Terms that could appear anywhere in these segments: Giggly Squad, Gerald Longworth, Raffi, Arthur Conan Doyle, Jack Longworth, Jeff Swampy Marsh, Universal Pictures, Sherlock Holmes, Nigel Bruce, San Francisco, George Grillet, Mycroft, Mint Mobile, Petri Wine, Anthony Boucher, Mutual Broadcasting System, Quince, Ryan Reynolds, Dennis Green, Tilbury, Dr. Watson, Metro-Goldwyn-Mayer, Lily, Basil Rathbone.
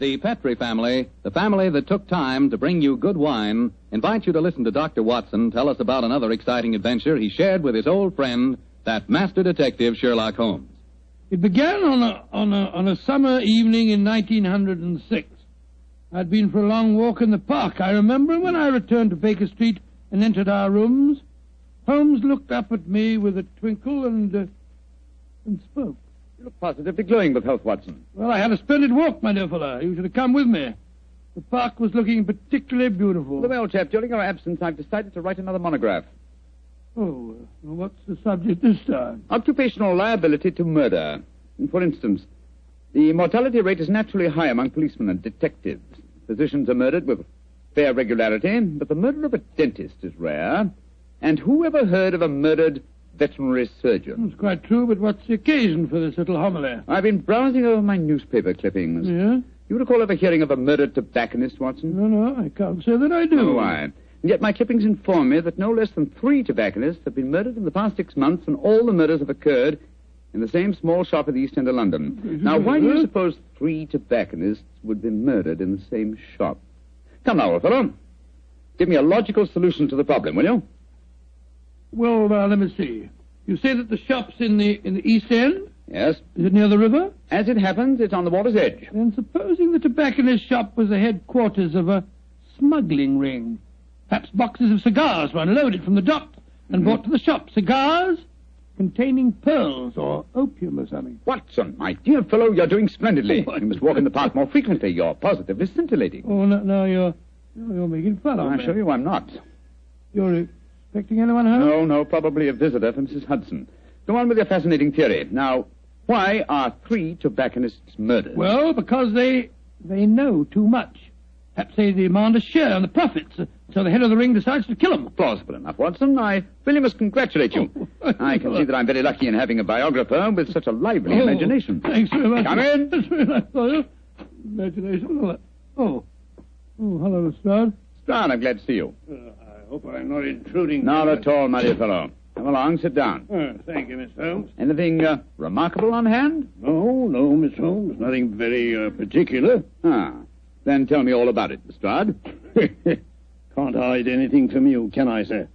The Petri family, the family that took time to bring you good wine, invite you to listen to Dr. Watson tell us about another exciting adventure he shared with his old friend, that master detective Sherlock Holmes. It began on a summer evening in 1906. I'd been for a long walk in the park, I remember, and when I returned to Baker Street and entered our rooms, Holmes looked up at me with a twinkle and spoke. You look positively glowing with health, Watson. Well, I had a splendid walk, my dear fellow. You should have come with me. The park was looking particularly beautiful. Well, old chap, during your absence, I've decided to write another monograph. Oh, well, what's the subject this time? Occupational liability to murder. And for instance, the mortality rate is naturally high among policemen and detectives. Physicians are murdered with fair regularity, but the murder of a dentist is rare. And who ever heard of a murdered veterinary surgeon? That's quite true, but what's the occasion for this little homily? I've been browsing over my newspaper clippings. Yeah? You recall ever hearing of a murdered tobacconist, Watson? No, I can't say that I do. Oh, why? And yet my clippings inform me that no less than 3 tobacconists have been murdered in the past 6 months, and all the murders have occurred in the same small shop at the East End of London. Now, why do you suppose 3 tobacconists would be murdered in the same shop? Come now, old fellow. Give me a logical solution to the problem, will you? Well, let me see. You say that the shop's in the East End? Yes. Is it near the river? As it happens, it's on the water's edge. Then supposing the tobacconist's shop was the headquarters of a smuggling ring. Perhaps boxes of cigars were unloaded from the dock and brought to the shop. Cigars containing pearls or opium or something. Watson, my dear fellow, you're doing splendidly. Oh, you must walk in the park more frequently. You're positively scintillating. Oh, no, you're making fun of me. I show you I'm not. You're expecting anyone home? No, probably a visitor from Mrs. Hudson. Go on with your fascinating theory. Now, why are 3 tobacconists murdered? Well, because they know too much. Perhaps they demand a share on the profits, so the head of the ring decides to kill them. Plausible enough, Watson. I really must congratulate you. I can see that I'm very lucky in having a biographer with such a lively imagination. Thanks very much. Come in. That's very nice of you. Imagination. Oh, hello, Lestrade. I'm glad to see you. I hope I'm not intruding. Not at all, my dear fellow. Come along, sit down. Thank you, Miss Holmes. Anything remarkable on hand? No, Miss Holmes. Nothing very particular. Then tell me all about it, Lestrade. Can't hide anything from you, can I, sir?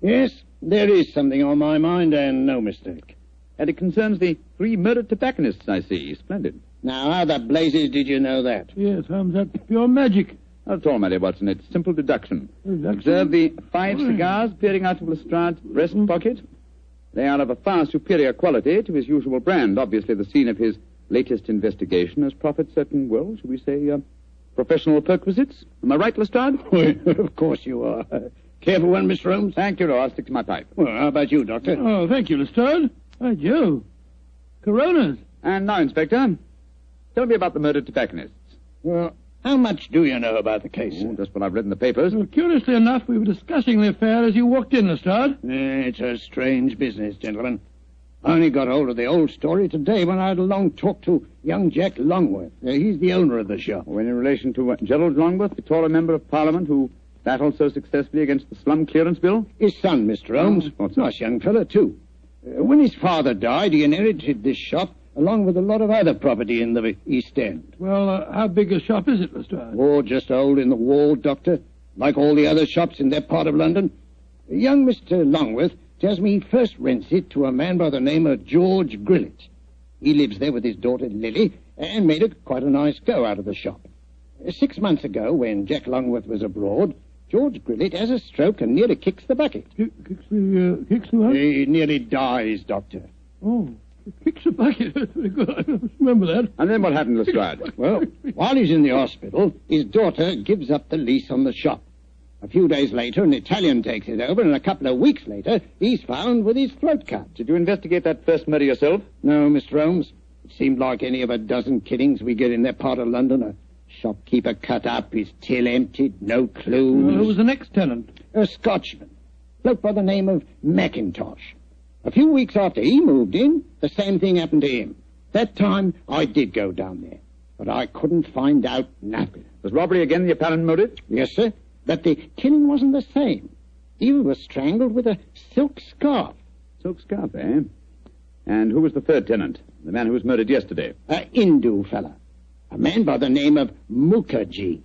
Yes, there is something on my mind, and no mistake. And it concerns the 3 murdered tobacconists, I see. Splendid. Now, how the blazes did you know that? Yes, Holmes, that's pure magic. That's all, my dear Watson. It's simple deduction. Observe the 5 cigars peering out of Lestrade's breast pocket. They are of a far superior quality to his usual brand. Obviously, the scene of his latest investigation has proffered certain, shall we say, Professional perquisites? Am I right, Lestrade? Of course you are. Careful one, Mr. Holmes. Thank you, no, I'll stick to my pipe. Well, how about you, Doctor? Oh, thank you, Lestrade. By Jove. Coronas. And now, Inspector, tell me about the murdered tobacconists. Well, how much do you know about the case? Oh, just what I've read in the papers. Well, curiously enough, we were discussing the affair as you walked in, Lestrade. It's a strange business, gentlemen. I only got hold of the old story today when I had a long talk to young Jack Longworth. He's the owner of the shop. When in relation to Gerald Longworth, the taller member of Parliament who battled so successfully against the slum clearance bill? His son, Mr. Holmes. Oh, nice young fellow, too. When his father died, he inherited this shop along with a lot of other property in the East End. Well, how big a shop is it, Lestrade? Oh, just a hole in the wall, Doctor, like all the other shops in that part of London. Young Mr. Longworth tells me he first rents it to a man by the name of George Grillet. He lives there with his daughter Lily and made it quite a nice go out of the shop. 6 months ago, when Jack Longworth was abroad, George Grillet has a stroke and nearly kicks the bucket. Kicks the what? He nearly dies, Doctor. Oh, kicks the bucket. That's very good. I remember that. And then what happened, Lestrade? Well, while he's in the hospital, his daughter gives up the lease on the shop. A few days later, an Italian takes it over, and a couple of weeks later, he's found with his throat cut. Did you investigate that first murder yourself? No, Mr. Holmes. It seemed like any of a dozen killings we get in that part of London. A shopkeeper cut up, his till emptied, no clues. Well, who was the next tenant? A Scotchman, bloke by the name of Mackintosh. A few weeks after he moved in, the same thing happened to him. That time, I did go down there, but I couldn't find out nothing. Was robbery again the apparent motive? Yes, sir. But the killing wasn't the same. He was strangled with a silk scarf. Silk scarf, eh? And who was the third tenant? The man who was murdered yesterday? A Hindu fella. A man by the name of Mukherjee.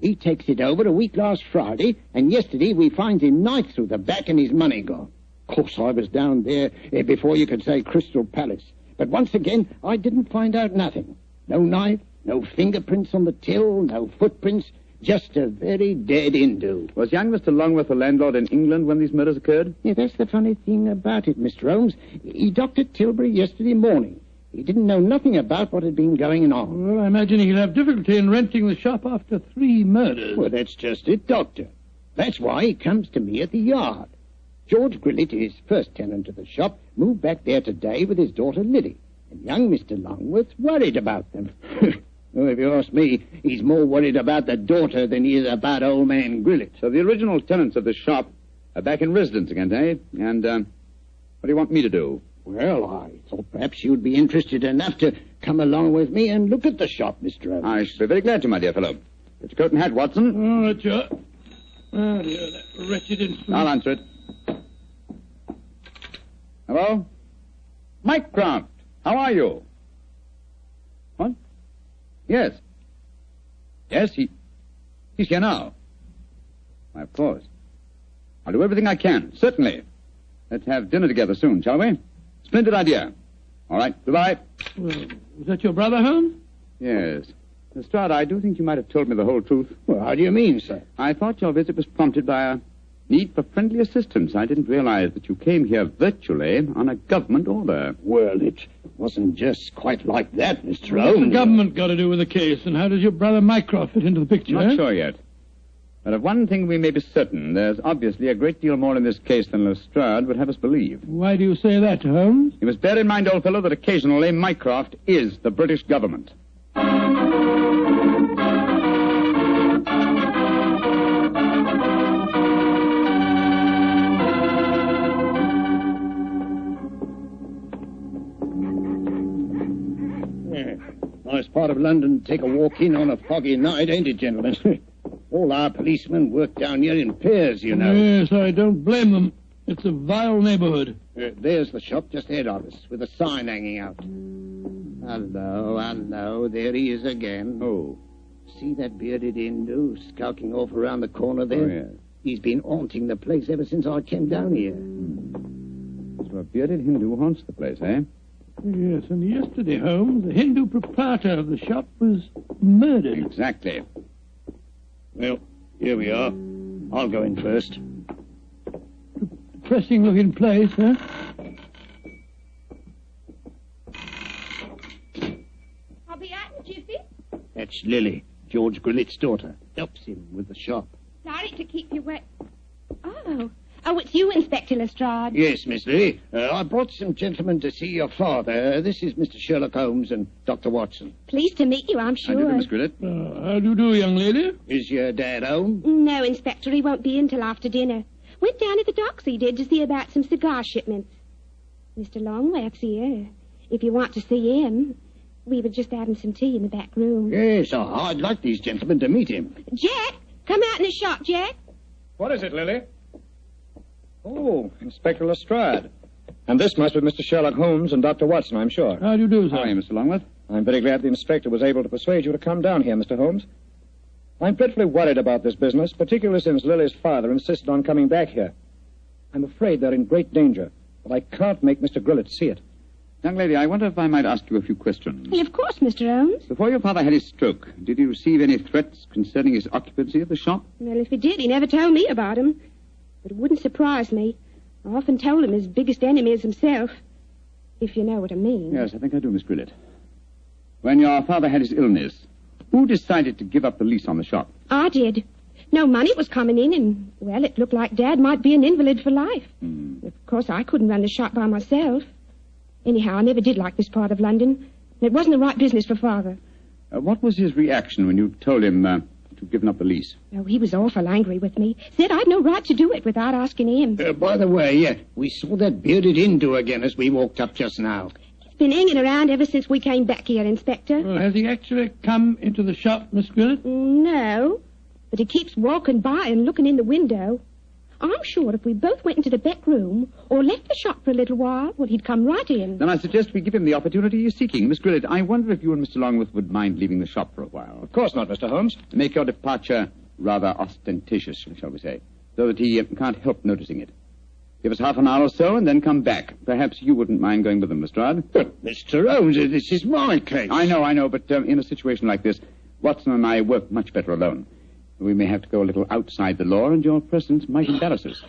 He takes it over a week last Friday, and yesterday we find him knifed through the back and his money gone. Of course, I was down there before you could say Crystal Palace. But once again, I didn't find out nothing. No knife, no fingerprints on the till, no footprints. Just a very dead Hindu. Was young Mr. Longworth a landlord in England when these murders occurred? Yeah, that's the funny thing about it, Mr. Holmes. He docked at Tilbury yesterday morning. He didn't know nothing about what had been going on. Well, I imagine he'll have difficulty in renting the shop after three murders. Well, that's just it, Doctor. That's why he comes to me at the yard. George Grillet, his first tenant of the shop, moved back there today with his daughter Lily. And young Mr. Longworth's worried about them. Well, if you ask me, he's more worried about the daughter than he is about old man Grillet. So the original tenants of the shop are back in residence again, eh? And what do you want me to do? Well, I thought perhaps you'd be interested enough to come along with me and look at the shop, Mr. Holmes. I should be very glad to, my dear fellow. Get your coat and hat, Watson. All right, sir. Oh, dear, that wretched instrument. I'll answer it. Hello? Mycroft, how are you? What? Yes. Yes, he's here now. Why, of course. I'll do everything I can, certainly. Let's have dinner together soon, shall we? Splendid idea. All right, goodbye. Well, is that your brother, Holmes? Yes. Lestrade, I do think you might have told me the whole truth. Well, how do you mean, sir? I thought your visit was prompted by a need for friendly assistance. I didn't realize that you came here virtually on a government order. Well, it wasn't just quite like that, Mr. Holmes. What's the government got to do with the case, and how does your brother Mycroft fit into the picture? Not sure yet. But of one thing we may be certain, there's obviously a great deal more in this case than Lestrade would have us believe. Why do you say that, Holmes? You must bear in mind, old fellow, that occasionally Mycroft is the British government. Nice part of London to take a walk in on a foggy night, ain't it, gentlemen? All our policemen work down here in pairs, you know. Yes, I don't blame them. It's a vile neighborhood. There's the shop just ahead of us, with a sign hanging out. Hello, hello, there he is again. Oh. See that bearded Hindu skulking off around the corner there? Oh, yes. He's been haunting the place ever since I came down here. So a bearded Hindu haunts the place, eh? Yes, and yesterday, Holmes, the Hindu proprietor of the shop was murdered. Exactly. Well, here we are. I'll go in first. Depressing looking place, huh? I'll be out in a jiffy. That's Lily. George Grillet's daughter, helps him with the shop. Sorry to keep you wet. Oh, it's you, Inspector Lestrade. Yes, Miss Lee. I brought some gentlemen to see your father. This is Mr. Sherlock Holmes and Dr. Watson. Pleased to meet you, I'm sure. How do you do, Miss Grillet? How do you do, young lady? Is your dad home? No, Inspector, he won't be in till after dinner. Went down to the docks, he did, to see about some cigar shipments. Mr. Longworth's here, if you want to see him. We were just having some tea in the back room. Yes, I'd like these gentlemen to meet him. Jack, come out in the shop, Jack. What is it, Lily? Oh, Inspector Lestrade. And this must be Mr. Sherlock Holmes and Dr. Watson, I'm sure. How do you do, sir? How are you, Mr. Longworth? I'm very glad the inspector was able to persuade you to come down here, Mr. Holmes. I'm dreadfully worried about this business, particularly since Lily's father insisted on coming back here. I'm afraid they're in great danger, but I can't make Mr. Grillet see it. Young lady, I wonder if I might ask you a few questions. Well, of course, Mr. Holmes. Before your father had his stroke, did he receive any threats concerning his occupancy of the shop? Well, if he did, he never told me about them. But it wouldn't surprise me. I often told him his biggest enemy is himself, if you know what I mean. Yes, I think I do, Miss Grillet. When your father had his illness, who decided to give up the lease on the shop? I did. No money was coming in, and, well, it looked like Dad might be an invalid for life. Mm. Of course, I couldn't run the shop by myself. Anyhow, I never did like this part of London. It wasn't the right business for Father. What was his reaction when you told him to have given up the lease? Oh, he was awful angry with me. Said I'd no right to do it without asking him. By the way, we saw that bearded Hindu again as we walked up just now. He's been hanging around ever since we came back here, Inspector. Well, has he actually come into the shop, Miss Grillet? No, but he keeps walking by and looking in the window. I'm sure if we both went into the back room or left the shop for a little while, well, he'd come right in. Then I suggest we give him the opportunity he's seeking. Miss Grillet, I wonder if you and Mr. Longworth would mind leaving the shop for a while. Of course not, Mr. Holmes. Make your departure rather ostentatious, shall we say, so that he can't help noticing it. Give us half an hour or so and then come back. Perhaps you wouldn't mind going with him, Lestrade. But, Mr. Holmes, this is my case. I know, but in a situation like this, Watson and I work much better alone. We may have to go a little outside the law, and your presence might embarrass us.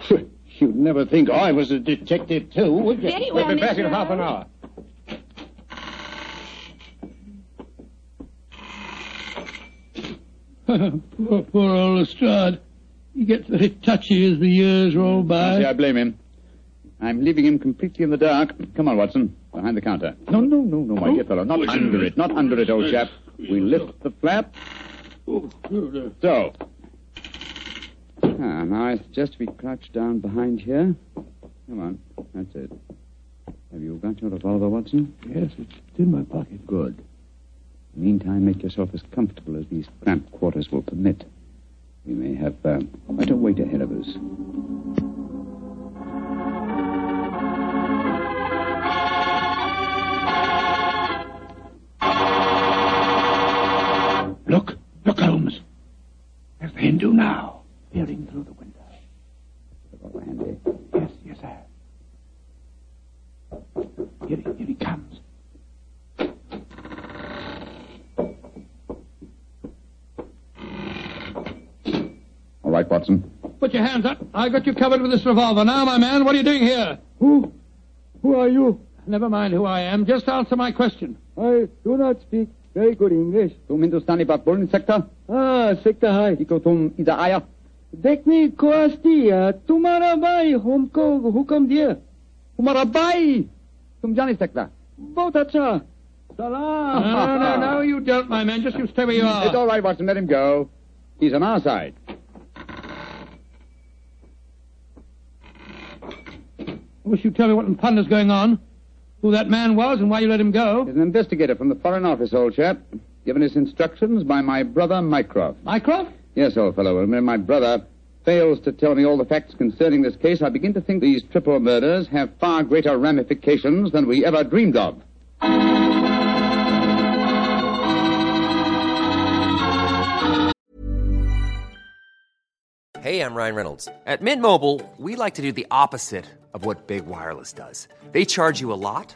You'd never think I was a detective, too, would you? Very well, we'll be back in half an hour. Poor old Lestrade. He gets very touchy as the years roll by. I blame him. I'm leaving him completely in the dark. Come on, Watson, behind the counter. No, my dear fellow. Not under it, old chap. We lift the flap. So. Now I suggest we crouch down behind here. Come on, that's it. Have you got your revolver, Watson? Yes, it's in my pocket. Good. In the meantime, make yourself as comfortable as these cramped quarters will permit. We may have quite a wait ahead of us. Look, Holmes. There's the Hindu now, peering through the window. Look over, Handy. Yes, sir. Here he comes. All right, Watson. Put your hands up. I got you covered with this revolver. Now, my man, what are you doing here? Who are you? Never mind who I am. Just answer my question. I do not speak very good English. तुम हिंदुस्तानी बात बोल सकता? हाँ, सकता है। Eco तुम इधर आया? देखने को आस्ती है। तुम्हारा भाई हमको हुक्म दिया। तुम्हारा भाई? तुम जान सकता? बहुत अच्छा। सलाम। No, you don't, my man. Just you stay where you are. It's all right, Watson. Let him go. He's on our side. I wish you'd tell me what in thunder's going on. Who that man was and why you let him go? He's an investigator from the Foreign Office, old chap. Given his instructions by my brother, Mycroft. Mycroft? Yes, old fellow. When my brother fails to tell me all the facts concerning this case, I begin to think these triple murders have far greater ramifications than we ever dreamed of. Hey, I'm Ryan Reynolds. At Mint Mobile, we like to do the opposite of what Big Wireless does. They charge you a lot,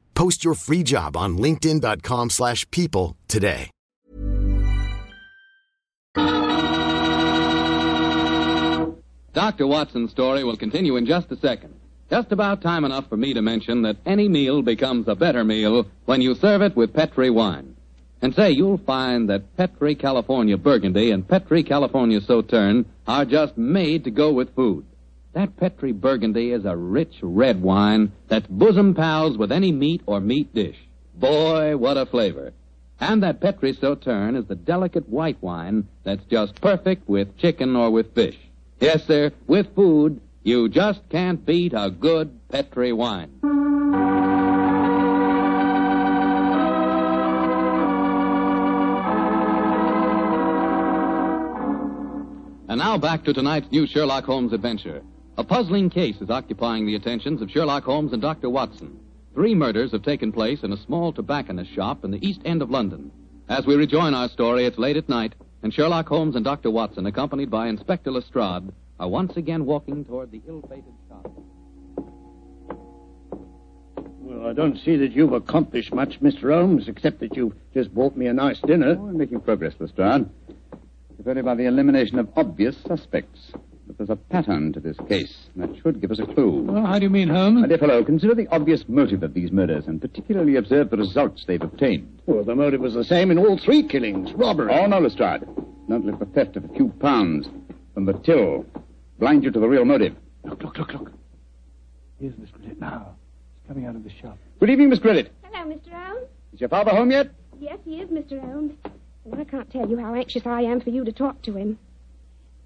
Post your free job on linkedin.com/people today. Dr. Watson's story will continue in just a second. Just about time enough for me to mention that any meal becomes a better meal when you serve it with Petri wine. And say, you'll find that Petri California Burgundy and Petri California Sauterne are just made to go with food. That Petri Burgundy is a rich red wine that's bosom pals with any meat or meat dish. Boy, what a flavor. And that Petri Sauterne is the delicate white wine that's just perfect with chicken or with fish. Yes, sir, with food, you just can't beat a good Petri wine. And now back to tonight's new Sherlock Holmes adventure. A puzzling case is occupying the attentions of Sherlock Holmes and Dr. Watson. 3 murders have taken place in a small tobacconist shop in the East End of London. As we rejoin our story, it's late at night, and Sherlock Holmes and Dr. Watson, accompanied by Inspector Lestrade, are once again walking toward the ill-fated shop. Well, I don't see that you've accomplished much, Mr. Holmes, except that you've just bought me a nice dinner. Oh, I'm making progress, Lestrade. It's only by the elimination of obvious suspects. But there's a pattern to this case, and that should give us a clue. Well, how do you mean, Holmes? My dear fellow, consider the obvious motive of these murders, and particularly observe the results they've obtained. Well, the motive was the same in all 3 killings, robbery. Oh, no, Lestrade. Don't let the theft of a few pounds from the till blind you to the real motive. Look. Here's Miss Grillet now. She's coming out of the shop. Good evening, Miss Grillet. Hello, Mr. Holmes. Is your father home yet? Yes, he is, Mr. Holmes. And I can't tell you how anxious I am for you to talk to him.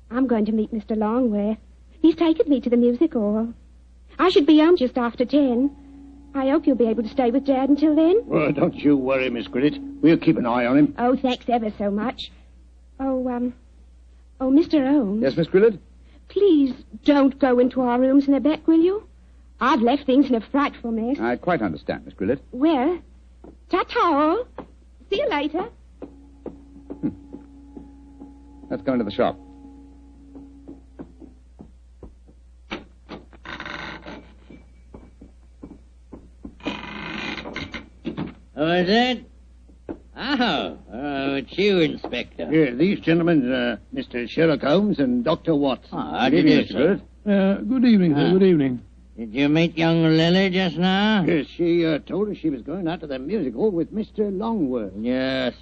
I'm going to meet Mr. Longworth. He's taken me to the music hall. I should be home just after 10. I hope you'll be able to stay with Dad until then. Well, don't you worry, Miss Grillet. We'll keep an eye on him. Oh, thanks ever so much. Oh, Mr. Holmes. Yes, Miss Grillet? Please don't go into our rooms in the back, will you? I've left things in a frightful mess. I quite understand, Miss Grillet. Well, ta-ta all. See you later. Let's go into the shop. Who is it? Oh, it's you, Inspector. Yeah, these gentlemen are Mr. Sherlock Holmes and Dr. Watson. Ah, good evening, sir. Good evening, sir. Good evening. Did you meet young Lily just now? Yes, she told us she was going out to the music hall with Mr. Longworth. Yes.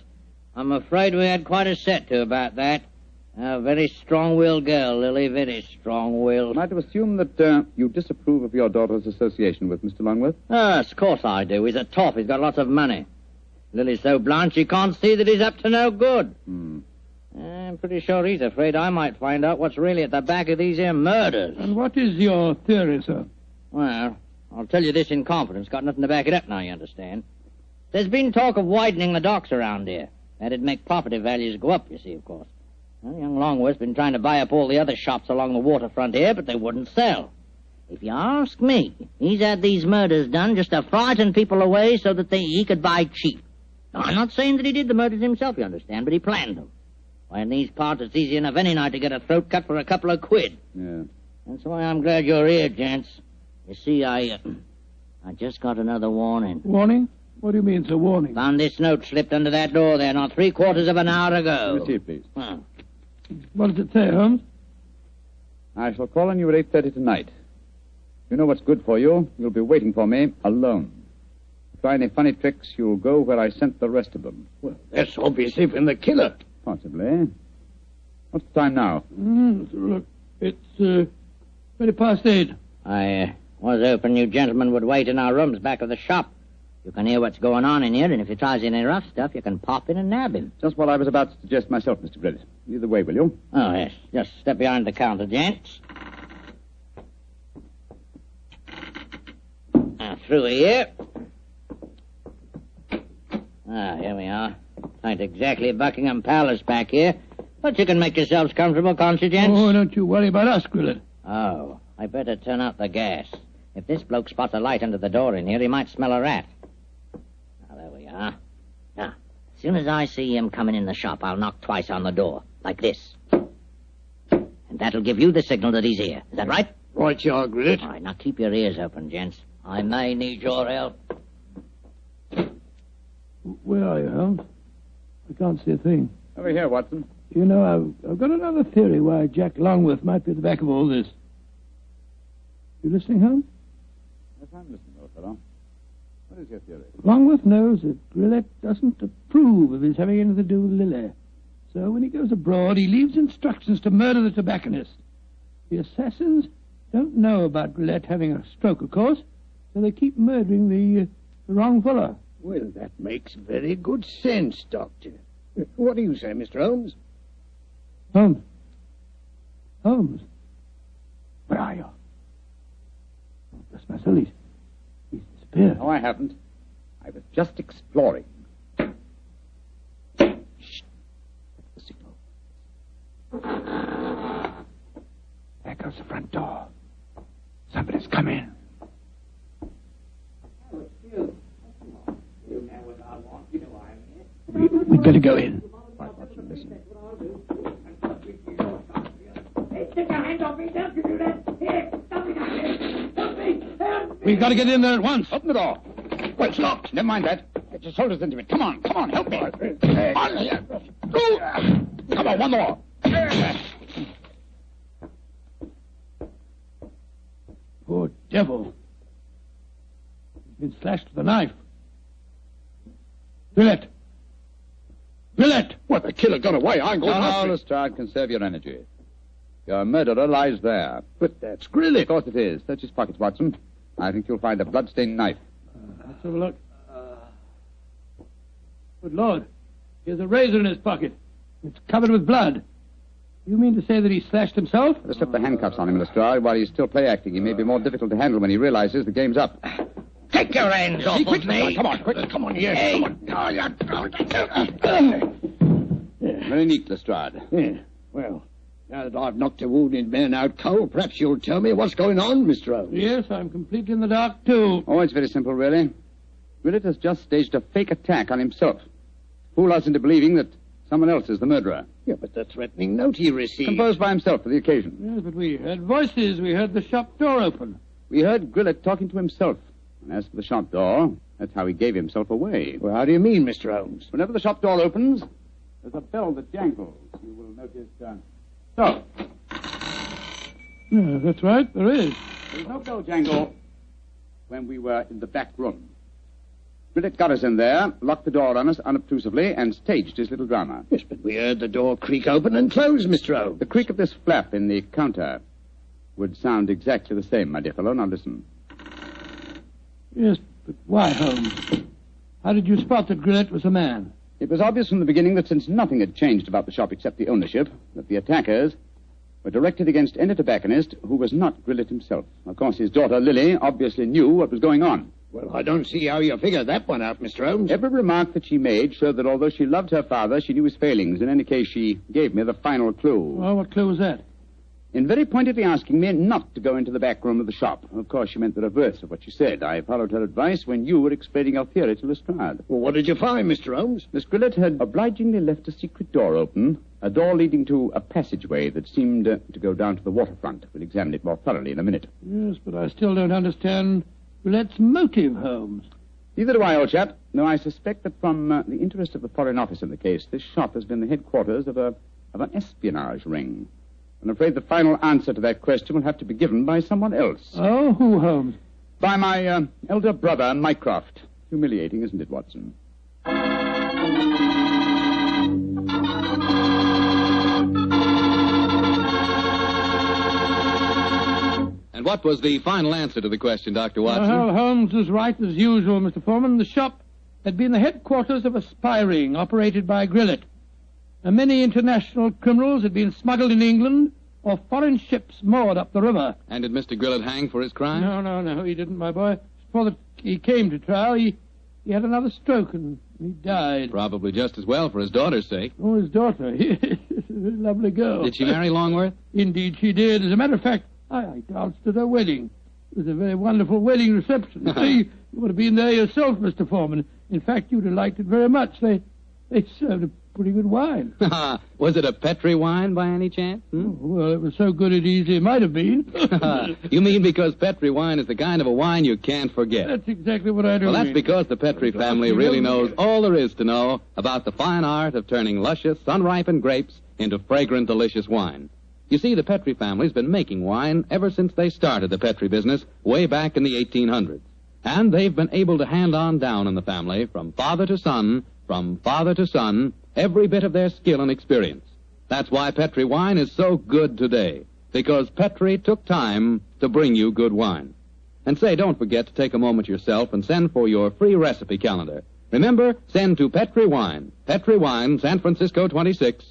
I'm afraid we had quite a set-to about that. A very strong-willed girl, Lily, very strong-willed. Am I to assume that you disapprove of your daughter's association with Mr. Longworth? Yes, of course I do. He's a toff. He's got lots of money. Lily's so blind she can't see that he's up to no good. I'm pretty sure he's afraid I might find out what's really at the back of these here murders. And what is your theory, sir? Well, I'll tell you this in confidence. Got nothing to back it up now, you understand. There's been talk of widening the docks around here. That'd make property values go up, you see, of course. Well, young Longworth's been trying to buy up all the other shops along the waterfront here, but they wouldn't sell. If you ask me, he's had these murders done just to frighten people away so that he could buy cheap. Now, I'm not saying that he did the murders himself, you understand, but he planned them. Why, in these parts, it's easy enough any night to get a throat cut for a couple of quid. Yeah. That's why I'm glad you're here, gents. You see, I just got another warning. Warning? What do you mean, sir, warning? Found this note slipped under that door there not 3/4 of an hour ago. Let me see it, please. Oh. What does it say, Holmes? I shall call on you at 8:30 tonight. You know what's good for you. You'll be waiting for me alone. If you try any funny tricks, you'll go where I sent the rest of them. Well, that's obviously from the killer. Possibly. What's the time now? Look, it's 8:20. I was hoping you gentlemen would wait in our rooms back of the shop. You can hear what's going on in here, and if he tries any rough stuff, you can pop in and nab him. Just what I was about to suggest myself, Mr. Grillet. Either way, will you? Oh, yes. Just step behind the counter, gents. through here. Ah, here we are. Ain't exactly Buckingham Palace back here. But you can make yourselves comfortable, can't you, gents? Oh, don't you worry about us, Grillet. Oh, I better turn out the gas. If this bloke spots a light under the door in here, he might smell a rat. Now, there we are. Now, as soon as I see him coming in the shop, I'll knock twice on the door, like this. And that'll give you the signal that he's here. Is that right? Right you are, Grillet. All right, now keep your ears open, gents. I may need your help. Where are you, Holmes? I can't see a thing. Over here, Watson. You know, I've got another theory why Jack Longworth might be at the back of all this. You listening, Holmes? Yes, I'm listening, old fellow. What is your theory? Longworth knows that Grillet doesn't approve of his having anything to do with Lily. So when he goes abroad, he leaves instructions to murder the tobacconist. The assassins don't know about Grillet having a stroke, of course, so they keep murdering the wrong fellow. Well, that makes very good sense, Doctor. What do you say, Mr. Holmes? Holmes. Where are you? Oh, bless my soul, he's disappeared. No, I haven't. I was just exploring. Shh. That's the signal. There goes the front door. Somebody's come in. We'd better go in. Right, Watson, listen. Hey, take your hand off me. Don't you do that. Here, help me. Help me. Help me. We've got to get in there at once. Open the door. Well, it's locked. Never mind that. Get your shoulders into it. Come on. Help me. Hey. On here. Go. Come on, one more. Poor devil. He's been slashed with a knife. Grillet! What, the killer got away. I'm going after him. Now, Lestrade, conserve your energy. Your murderer lies there. But that's Grillet. Of course it is. Search his pockets, Watson. I think you'll find a bloodstained knife. Let's have a look. Good Lord. He has a razor in his pocket. It's covered with blood. You mean to say that he slashed himself? Just slip the handcuffs on him, Lestrade, while he's still play-acting. He may be more difficult to handle when he realizes the game's up. Take your hands off of me. Come on, yes. Hey. Come on. Yeah. Very neat, Lestrade. Yeah. Well, now that I've knocked a wounded man out cold, perhaps you'll tell me what's going on, Mr. Holmes. Yes, I'm completely in the dark, too. Oh, it's very simple, really. Grillet has just staged a fake attack on himself. Fool us into believing that someone else is the murderer. Yeah, but the threatening note he received... Composed by himself for the occasion. Yes, but we heard voices. We heard the shop door open. We heard Grillet talking to himself. And as for the shop door, that's how he gave himself away. Well, how do you mean, Mr. Holmes? Whenever the shop door opens, there's a bell that jangles. You will notice, so. Yeah, that's right, there is. There's no bell jangle when we were in the back room. Grillet got us in there, locked the door on us unobtrusively, and staged his little drama. Yes, but we heard the door creak open and close, Mr. Holmes. The creak of this flap in the counter would sound exactly the same, my dear fellow. Now listen. Yes, but why, Holmes? How did you spot that Grillet was a man? It was obvious from the beginning that since nothing had changed about the shop except the ownership, that the attackers were directed against any tobacconist who was not Grillet himself. Of course, his daughter, Lily, obviously knew what was going on. Well, I don't see how you figured that one out, Mr. Holmes. Every remark that she made showed that although she loved her father, she knew his failings. In any case, she gave me the final clue. Well, what clue was that? In very pointedly asking me not to go into the back room of the shop. Of course, she meant the reverse of what she said. I followed her advice when you were explaining your theory to Lestrade. Well, what did you find, Mr. Holmes? Miss Grillet had obligingly left a secret door open, a door leading to a passageway that seemed to go down to the waterfront. We'll examine it more thoroughly in a minute. Yes, but I still don't understand Grillet's motive, Holmes. Neither do I, old chap. No, I suspect that from the interest of the Foreign Office in the case, this shop has been the headquarters of an espionage ring. I'm afraid the final answer to that question will have to be given by someone else. Oh, who, Holmes? By my elder brother, Mycroft. Humiliating, isn't it, Watson? And what was the final answer to the question, Dr. Watson? Well, Holmes was right as usual, Mr. Foreman. The shop had been the headquarters of a spy ring operated by Grillet. Many international criminals had been smuggled in England or foreign ships moored up the river. And did Mr. Grillet hang for his crime? No, he didn't, my boy. before he came to trial, he had another stroke and he died. Probably just as well for his daughter's sake. Oh, his daughter. Lovely girl. Did she marry Longworth? Indeed she did. As a matter of fact, I danced at her wedding. It was a very wonderful wedding reception. See, you would have been there yourself, Mr. Foreman. In fact, you'd have liked it very much. They served a pretty good wine. Was it a Petri wine by any chance? Hmm? Oh, well, it was so good it easily might have been. You mean because Petri wine is the kind of a wine you can't forget? That's exactly what I do. Well, that's mean. Because the Petri family really knows all there is to know about the fine art of turning luscious, sun-ripened grapes into fragrant, delicious wine. You see, the Petri family's been making wine ever since they started the Petri business way back in the 1800s. And they've been able to hand on down in the family from father to son, every bit of their skill and experience. That's why Petri wine is so good today, because Petri took time to bring you good wine. And say, don't forget to take a moment yourself and send for your free recipe calendar. Remember, send to Petri Wine. Petri Wine, San Francisco 26,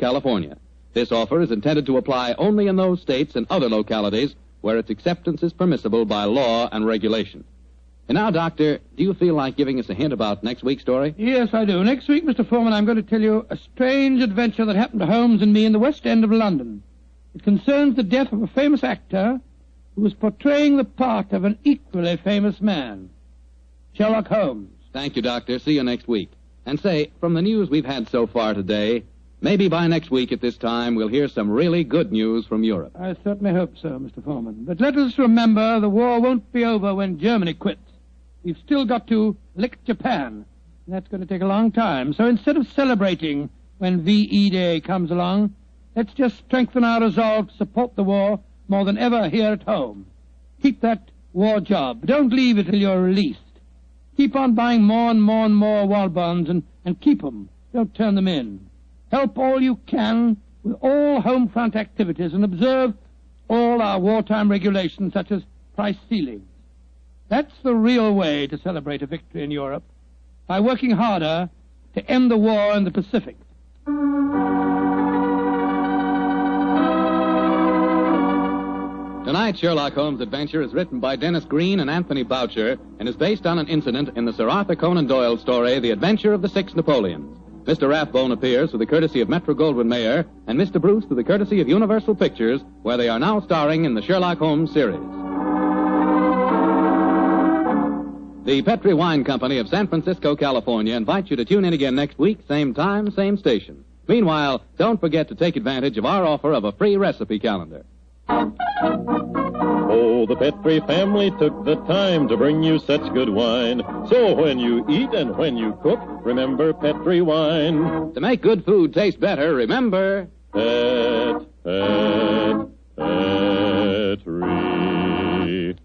California. This offer is intended to apply only in those states and other localities where its acceptance is permissible by law and regulation. And now, Doctor, do you feel like giving us a hint about next week's story? Yes, I do. Next week, Mr. Foreman, I'm going to tell you a strange adventure that happened to Holmes and me in the West End of London. It concerns the death of a famous actor who was portraying the part of an equally famous man, Sherlock Holmes. Thank you, Doctor. See you next week. And say, from the news we've had so far today, maybe by next week at this time we'll hear some really good news from Europe. I certainly hope so, Mr. Foreman. But let us remember the war won't be over when Germany quits. We've still got to lick Japan. That's going to take a long time. So instead of celebrating when VE Day comes along, let's just strengthen our resolve to support the war more than ever here at home. Keep that war job. Don't leave it till you're released. Keep on buying more and more and more war bonds and keep them. Don't turn them in. Help all you can with all home front activities and observe all our wartime regulations such as price ceilings. That's the real way to celebrate a victory in Europe, by working harder to end the war in the Pacific. Tonight's Sherlock Holmes adventure is written by Dennis Green and Anthony Boucher and is based on an incident in the Sir Arthur Conan Doyle story, The Adventure of the Six Napoleons. Mr. Rathbone appears with the courtesy of Metro-Goldwyn-Mayer and Mr. Bruce with the courtesy of Universal Pictures, where they are now starring in the Sherlock Holmes series. The Petri Wine Company of San Francisco, California, invites you to tune in again next week, same time, same station. Meanwhile, don't forget to take advantage of our offer of a free recipe calendar. Oh, the Petri family took the time to bring you such good wine. So when you eat and when you cook, remember Petri wine. To make good food taste better, remember Petri Wine.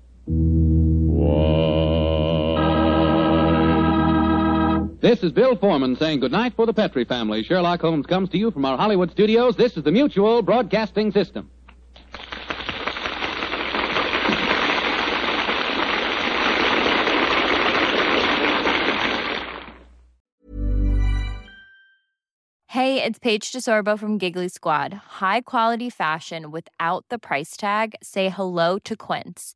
This is Bill Foreman saying goodnight for the Petri family. Sherlock Holmes comes to you from our Hollywood studios. This is the Mutual Broadcasting System. Hey, it's Paige DeSorbo from Giggly Squad. High quality fashion without the price tag. Say hello to Quince.